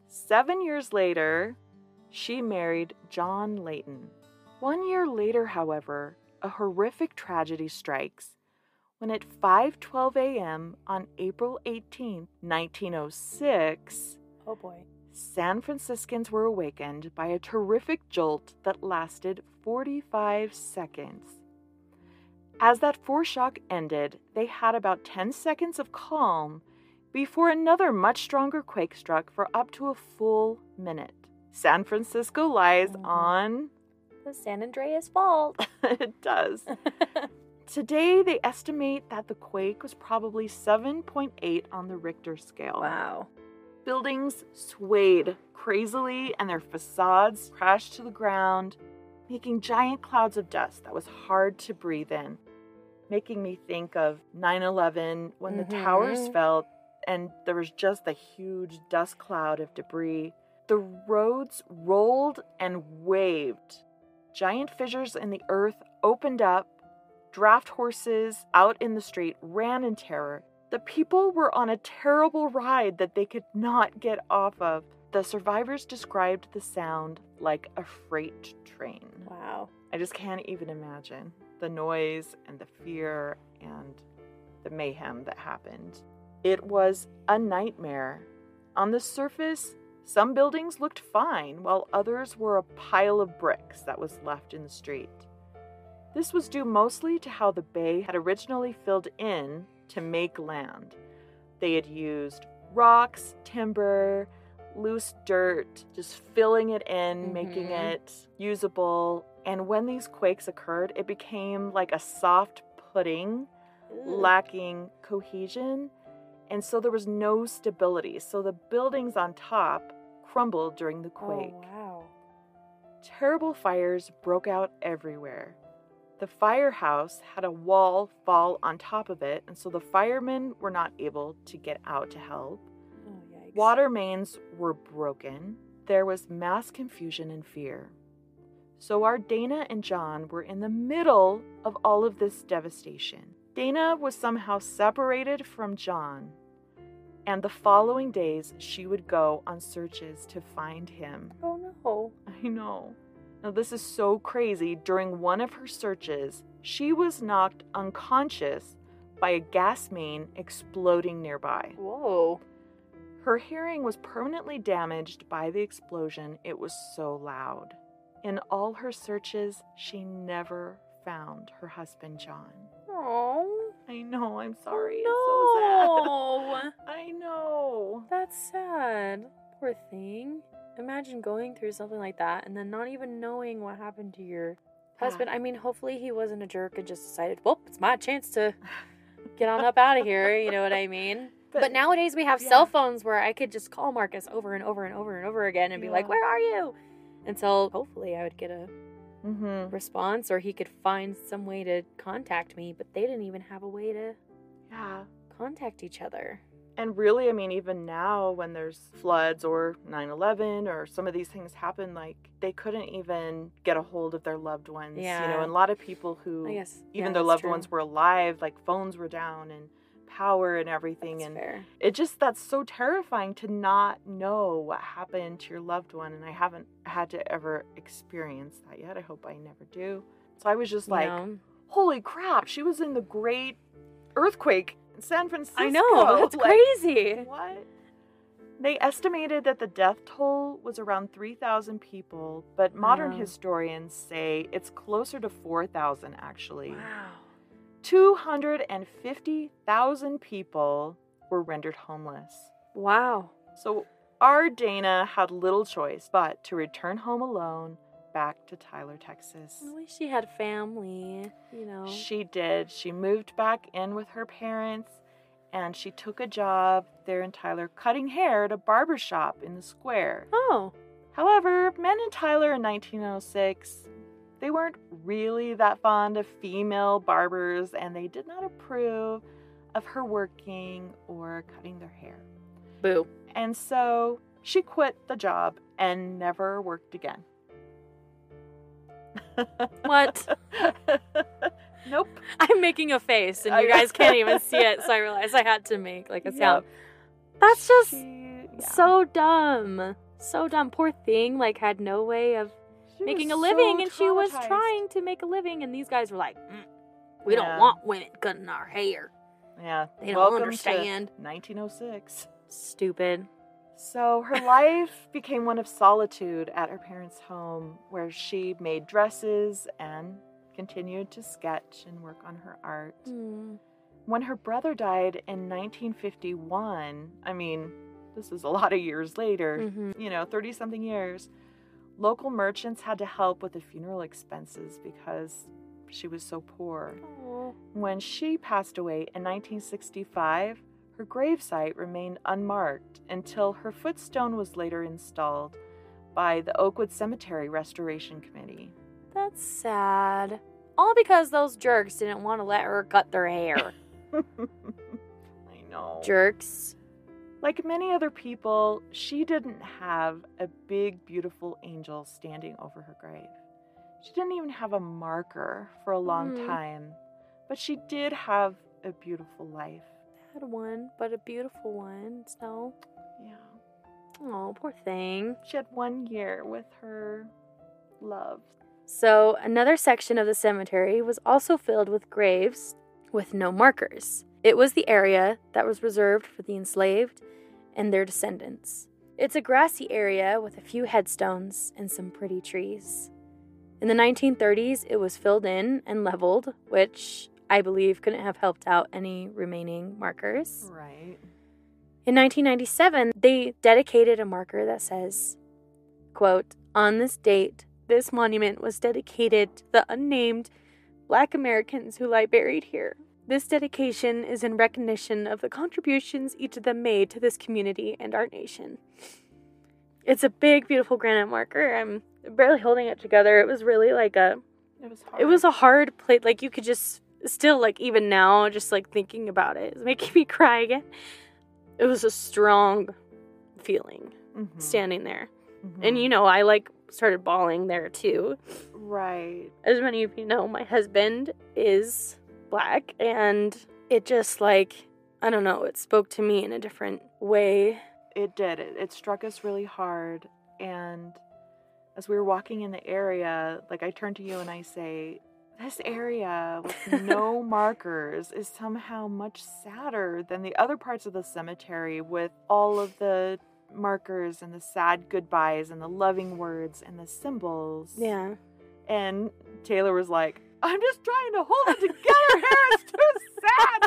7 years later, she married John Layton. 1 year later, however, a horrific tragedy strikes when at 5:12 a.m. on April 18, 1906, oh boy, San Franciscans were awakened by a terrific jolt that lasted 45 seconds. As that foreshock ended, they had about 10 seconds of calm before another much stronger quake struck for up to a full minute. San Francisco lies on the San Andreas Fault. It does. Today, they estimate that the quake was probably 7.8 on the Richter scale. Wow. Buildings swayed crazily and their facades crashed to the ground, making giant clouds of dust that was hard to breathe in, making me think of 9/11 when the towers fell and there was just a huge dust cloud of debris. The roads rolled and waved. Giant fissures in the earth opened up. Draft horses out in the street ran in terror. The people were on a terrible ride that they could not get off of. The survivors described the sound like a freight train. Wow. I just can't even imagine the noise and the fear and the mayhem that happened. It was a nightmare. On the surface, some buildings looked fine, while others were a pile of bricks that was left in the street. This was due mostly to how the bay had originally filled in to make land. They had used rocks, timber, loose dirt, just filling it in, making it usable. And when these quakes occurred, it became like a soft pudding, lacking cohesion. And so there was no stability. So the buildings on top crumbled during the quake. Oh, wow. Terrible fires broke out everywhere. The firehouse had a wall fall on top of it, and so the firemen were not able to get out to help. Oh, yikes. Water mains were broken. There was mass confusion and fear. So our Dana and John were in the middle of all of this devastation. Dana was somehow separated from John, and the following days she would go on searches to find him. Oh no. I know. Now this is so crazy. During one of her searches, she was knocked unconscious by a gas main exploding nearby. Whoa. Her hearing was permanently damaged by the explosion. It was so loud. In all her searches, she never found her husband, John. Oh, I know. I'm sorry. Oh, no. It's so sad. I know. That's sad. Poor thing. Imagine going through something like that and then not even knowing what happened to your husband. I mean, hopefully he wasn't a jerk and just decided, well, it's my chance to get on up out of here. You know what I mean? But nowadays we have cell phones where I could just call Marcus over and over and over and over again and be like, where are you? Until hopefully I would get a response, or he could find some way to contact me, but they didn't even have a way to contact each other. And really, I mean, even now when there's floods or 9/11 or some of these things happen, like they couldn't even get a hold of their loved ones, you know, and a lot of people who even their loved ones were alive, like phones were down and power and everything. That's fair. It just, that's so terrifying to not know what happened to your loved one. And I haven't had to ever experience that yet. I hope I never do. So I was just like, holy crap, she was in the great earthquake in San Francisco. I know, that's like, crazy. What? They estimated that the death toll was around 3,000 people, but modern historians say it's closer to 4,000 actually. Wow. 250,000 people were rendered homeless. Wow. So our Dana had little choice but to return home alone back to Tyler, Texas. At least she had family, you know. She did. She moved back in with her parents, and she took a job there in Tyler cutting hair at a barber shop in the square. Oh. However, men in Tyler in 1906... they weren't really that fond of female barbers, and they did not approve of her working or cutting their hair. Boo. And so she quit the job and never worked again. What? Nope. I'm making a face, and you guys can't even see it, so I realized I had to make like a sound. That's just so dumb. So dumb. Poor thing, like, had no way of making a living, and she was trying to make a living, and these guys were like, we don't want women cutting our hair. Yeah. They don't understand. 1906. Stupid. So her life became one of solitude at her parents' home, where she made dresses and continued to sketch and work on her art. Mm. When her brother died in 1951, I mean, this is a lot of years later, you know, 30-something years, local merchants had to help with the funeral expenses because she was so poor. Aww. When she passed away in 1965, her gravesite remained unmarked until her footstone was later installed by the Oakwood Cemetery Restoration Committee. That's sad. All because those jerks didn't want to let her cut their hair. I know. Jerks. Like many other people, she didn't have a big, beautiful angel standing over her grave. She didn't even have a marker for a long time, but she did have a beautiful life. Had one, but a beautiful one, so. Yeah. Oh, poor thing. She had 1 year with her love. So another section of the cemetery was also filled with graves with no markers. It was the area that was reserved for the enslaved and their descendants. It's a grassy area with a few headstones and some pretty trees. In the 1930s, it was filled in and leveled, which I believe couldn't have helped out any remaining markers. Right. In 1997, they dedicated a marker that says, quote, "On this date, this monument was dedicated to the unnamed Black Americans who lie buried here. This dedication is in recognition of the contributions each of them made to this community and our nation." It's a big, beautiful granite marker. I'm barely holding it together. It was really like a... It was a hard plate. Like, you could just... Still, like, even now, just, like, thinking about it is making me cry again. It was a strong feeling standing there. Mm-hmm. And, you know, I, like, started bawling there, too. Right. As many of you know, my husband is... Black, and it just, like, I don't know, it spoke to me in a different way. It did. It struck us really hard, and as we were walking in the area, like, I turned to you and I say, this area with no markers is somehow much sadder than the other parts of the cemetery with all of the markers and the sad goodbyes and the loving words and the symbols. Yeah. And Taylor was like, I'm just trying to hold it together here. It's too sad.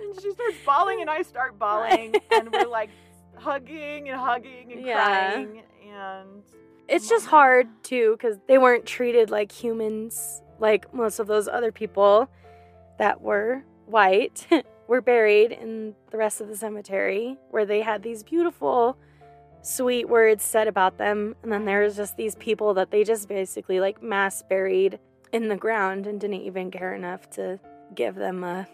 And she starts bawling and I start bawling. And we're like hugging and crying. And it's just hard too, because they weren't treated like humans like most of those other people that were white were buried in the rest of the cemetery, where they had these beautiful, sweet words said about them. And then there was just these people that they just basically like mass buried in the ground and didn't even care enough to give them a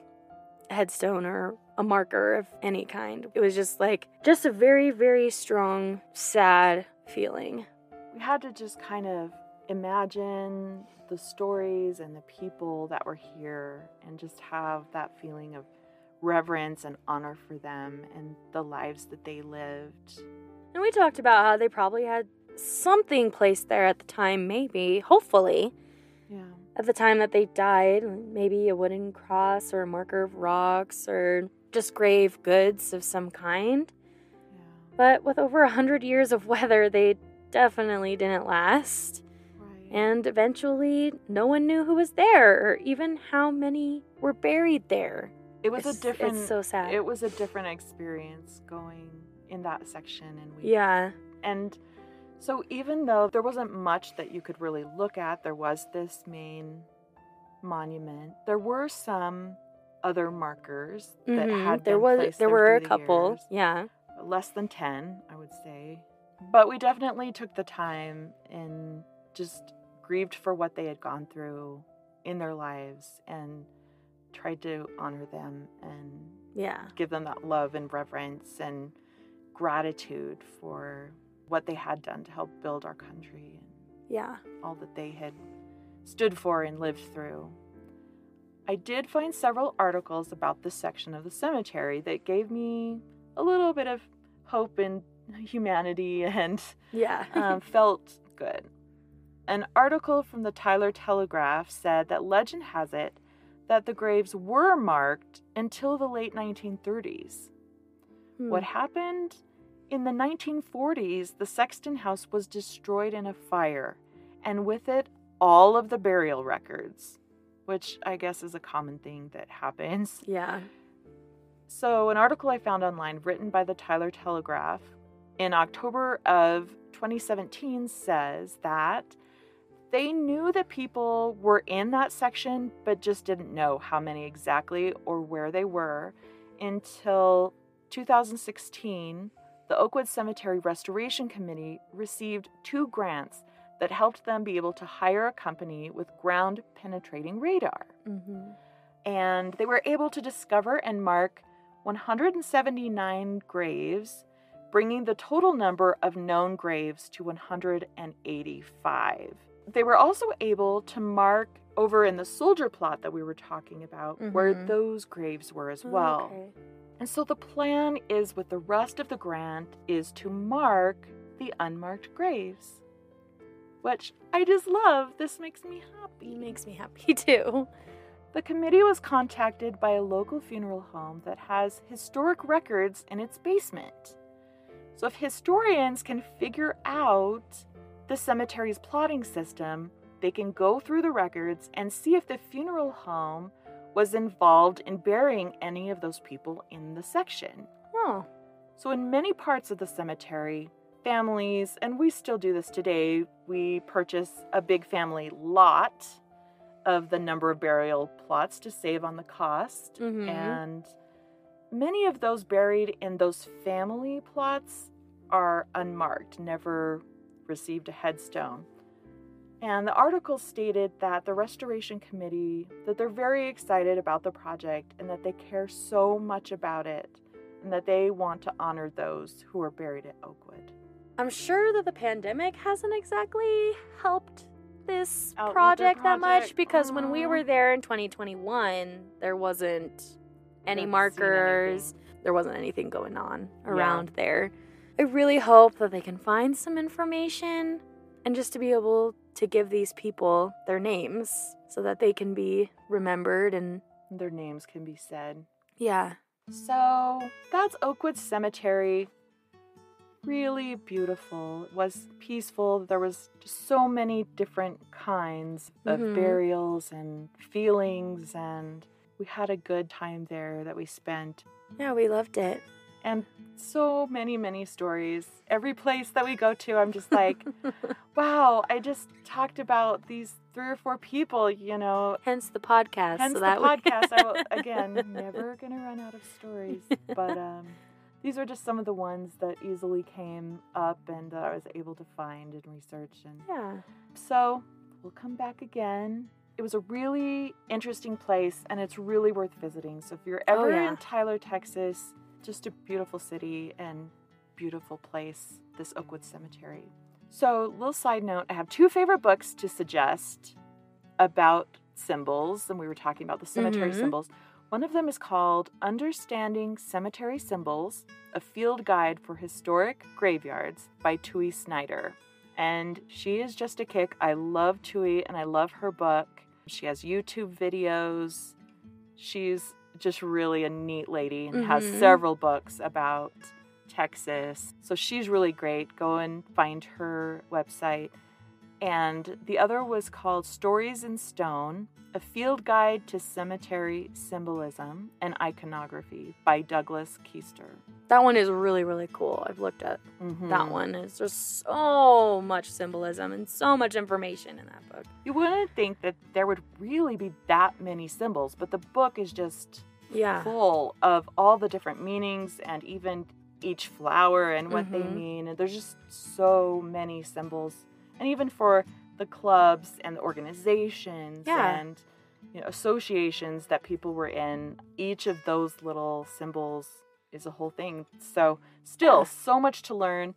headstone or a marker of any kind. It was just like, just a very, very strong, sad feeling. We had to just kind of imagine the stories and the people that were here and just have that feeling of reverence and honor for them and the lives that they lived. And we talked about how they probably had something placed there at the time, maybe, hopefully. Yeah. At the time that they died, maybe a wooden cross or a marker of rocks or just grave goods of some kind. Yeah. But with over 100 years of weather, they definitely didn't last. Right. And eventually, no one knew who was there or even how many were buried there. It's so sad. It was a different experience going in that section. So even though there wasn't much that you could really look at, there was this main monument. There were some other markers that had been placed there were a couple, yeah. Less than 10, I would say. But we definitely took the time and just grieved for what they had gone through in their lives and tried to honor them and give them that love and reverence and gratitude for what they had done to help build our country and all that they had stood for and lived through. I did find several articles about this section of the cemetery that gave me a little bit of hope in humanity and felt good. An article from the Tyler Telegraph said that legend has it that the graves were marked until the late 1930s. What happened? In the 1940s, the Sexton House was destroyed in a fire, and with it, all of the burial records, which I guess is a common thing that happens. Yeah. So an article I found online written by the Tyler Telegraph in October of 2017 says that they knew that people were in that section, but just didn't know how many exactly or where they were until 2016. The Oakwood Cemetery Restoration Committee received 2 grants that helped them be able to hire a company with ground-penetrating radar. Mm-hmm. And they were able to discover and mark 179 graves, bringing the total number of known graves to 185. They were also able to mark over in the soldier plot that we were talking about where those graves were as well. Okay. And so the plan is with the rest of the grant is to mark the unmarked graves, which I just love. This makes me happy. It makes me happy too. The committee was contacted by a local funeral home that has historic records in its basement. So if historians can figure out the cemetery's plotting system, they can go through the records and see if the funeral home was involved in burying any of those people in the section. Huh. So in many parts of the cemetery, families, and we still do this today, we purchase a big family lot of the number of burial plots to save on the cost. Mm-hmm. And many of those buried in those family plots are unmarked, never received a headstone. And the article stated that the Restoration Committee, that they're very excited about the project and that they care so much about it and that they want to honor those who are buried at Oakwood. I'm sure that the pandemic hasn't exactly helped this project that much, because when we were there in 2021, there wasn't any markers. There wasn't anything going on around there. I really hope that they can find some information and just to be able to give these people their names so that they can be remembered and their names can be said. Yeah. So that's Oakwood Cemetery. Really beautiful. It was peaceful. There was just so many different kinds of burials and feelings, and we had a good time there that we spent. Yeah, we loved it. And so many, many stories. Every place that we go to, I'm just like, wow, I just talked about these 3 or 4 people, you know. Hence the podcast. Hence so that the podcast. I will, again, never going to run out of stories. But these are just some of the ones that easily came up and that I was able to find and research. And yeah. So we'll come back again. It was a really interesting place, and it's really worth visiting. So if you're ever in Tyler, Texas, just a beautiful city and beautiful place, this Oakwood Cemetery. So, little side note, I have 2 favorite books to suggest about symbols, and we were talking about the cemetery symbols. One of them is called Understanding Cemetery Symbols, A Field Guide for Historic Graveyards by Tui Snyder. And she is just a kick. I love Tui, and I love her book. She has YouTube videos. She's just really a neat lady and has several books about Texas. So she's really great. Go and find her website. And the other was called Stories in Stone, A Field Guide to Cemetery Symbolism and Iconography by Douglas Keister. That one is really, really cool. I've looked at that one. It's just so much symbolism and so much information in that book. You wouldn't think that there would really be that many symbols, but the book is just full of all the different meanings and even each flower and what they mean. And there's just so many symbols. And even for the clubs and the organizations and, you know, associations that people were in, each of those little symbols is a whole thing. So still so much to learn.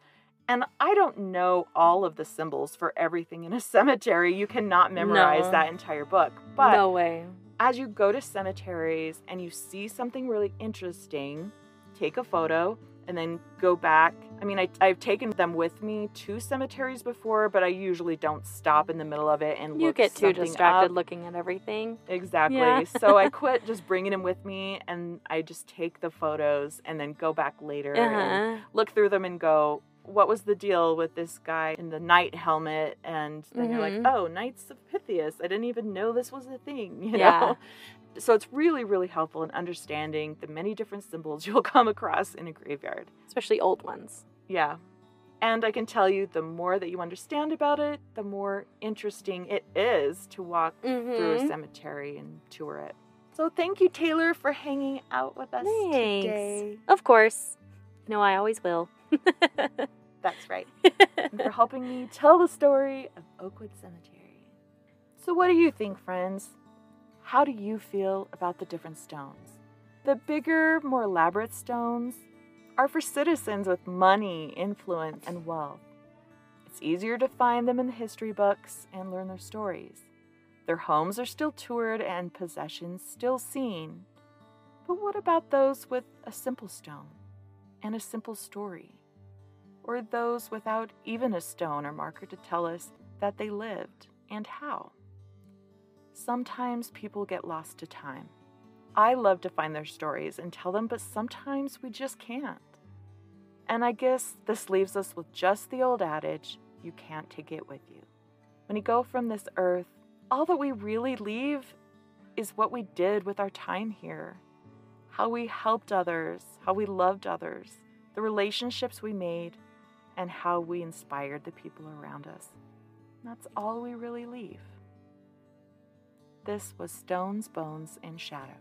And I don't know all of the symbols for everything in a cemetery. You cannot memorize that entire book. But no way. As you go to cemeteries and you see something really interesting, take a photo and then go back. I mean, I've taken them with me to cemeteries before, but I usually don't stop in the middle of it and look something up. You get too distracted looking at everything. Exactly. Yeah. So I quit just bringing them with me, and I just take the photos and then go back later and look through them and go, what was the deal with this guy in the knight helmet? And then you're like, oh, Knights of Pythias. I didn't even know this was a thing, you know? So it's really, really helpful in understanding the many different symbols you'll come across in a graveyard. Especially old ones. Yeah. And I can tell you, the more that you understand about it, the more interesting it is to walk through a cemetery and tour it. So thank you, Taylor, for hanging out with us today. Of course. No, I always will. That's right. And for helping me tell the story of Oakwood Cemetery. So what do you think, friends? How do you feel about the different stones? The bigger, more elaborate stones are for citizens with money, influence, and wealth. It's easier to find them in the history books and learn their stories. Their homes are still toured and possessions still seen. But what about those with a simple stone and a simple story? Or those without even a stone or marker to tell us that they lived and how? Sometimes people get lost to time. I love to find their stories and tell them, but sometimes we just can't. And I guess this leaves us with just the old adage, you can't take it with you. When you go from this earth, all that we really leave is what we did with our time here, how we helped others, how we loved others, the relationships we made, and how we inspired the people around us. And that's all we really leave. This was Stones, Bones, and Shadows.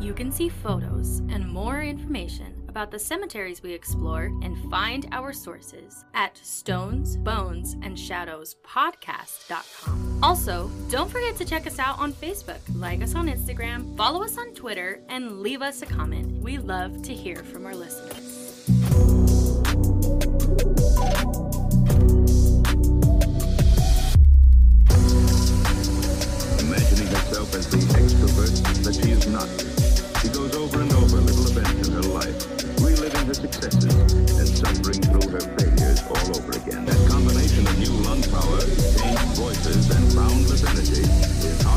You can see photos and more information about the cemeteries we explore and find our sources at stonesbonesandsshadowspodcast.com. Also, don't forget to check us out on Facebook, like us on Instagram, follow us on Twitter, and leave us a comment. We love to hear from our listeners. Imagining herself as the extrovert that she is not. She goes over and over little events in her life, reliving her successes and suffering through her failures all over again. That combination of new lung power, changed voices, and boundless energy is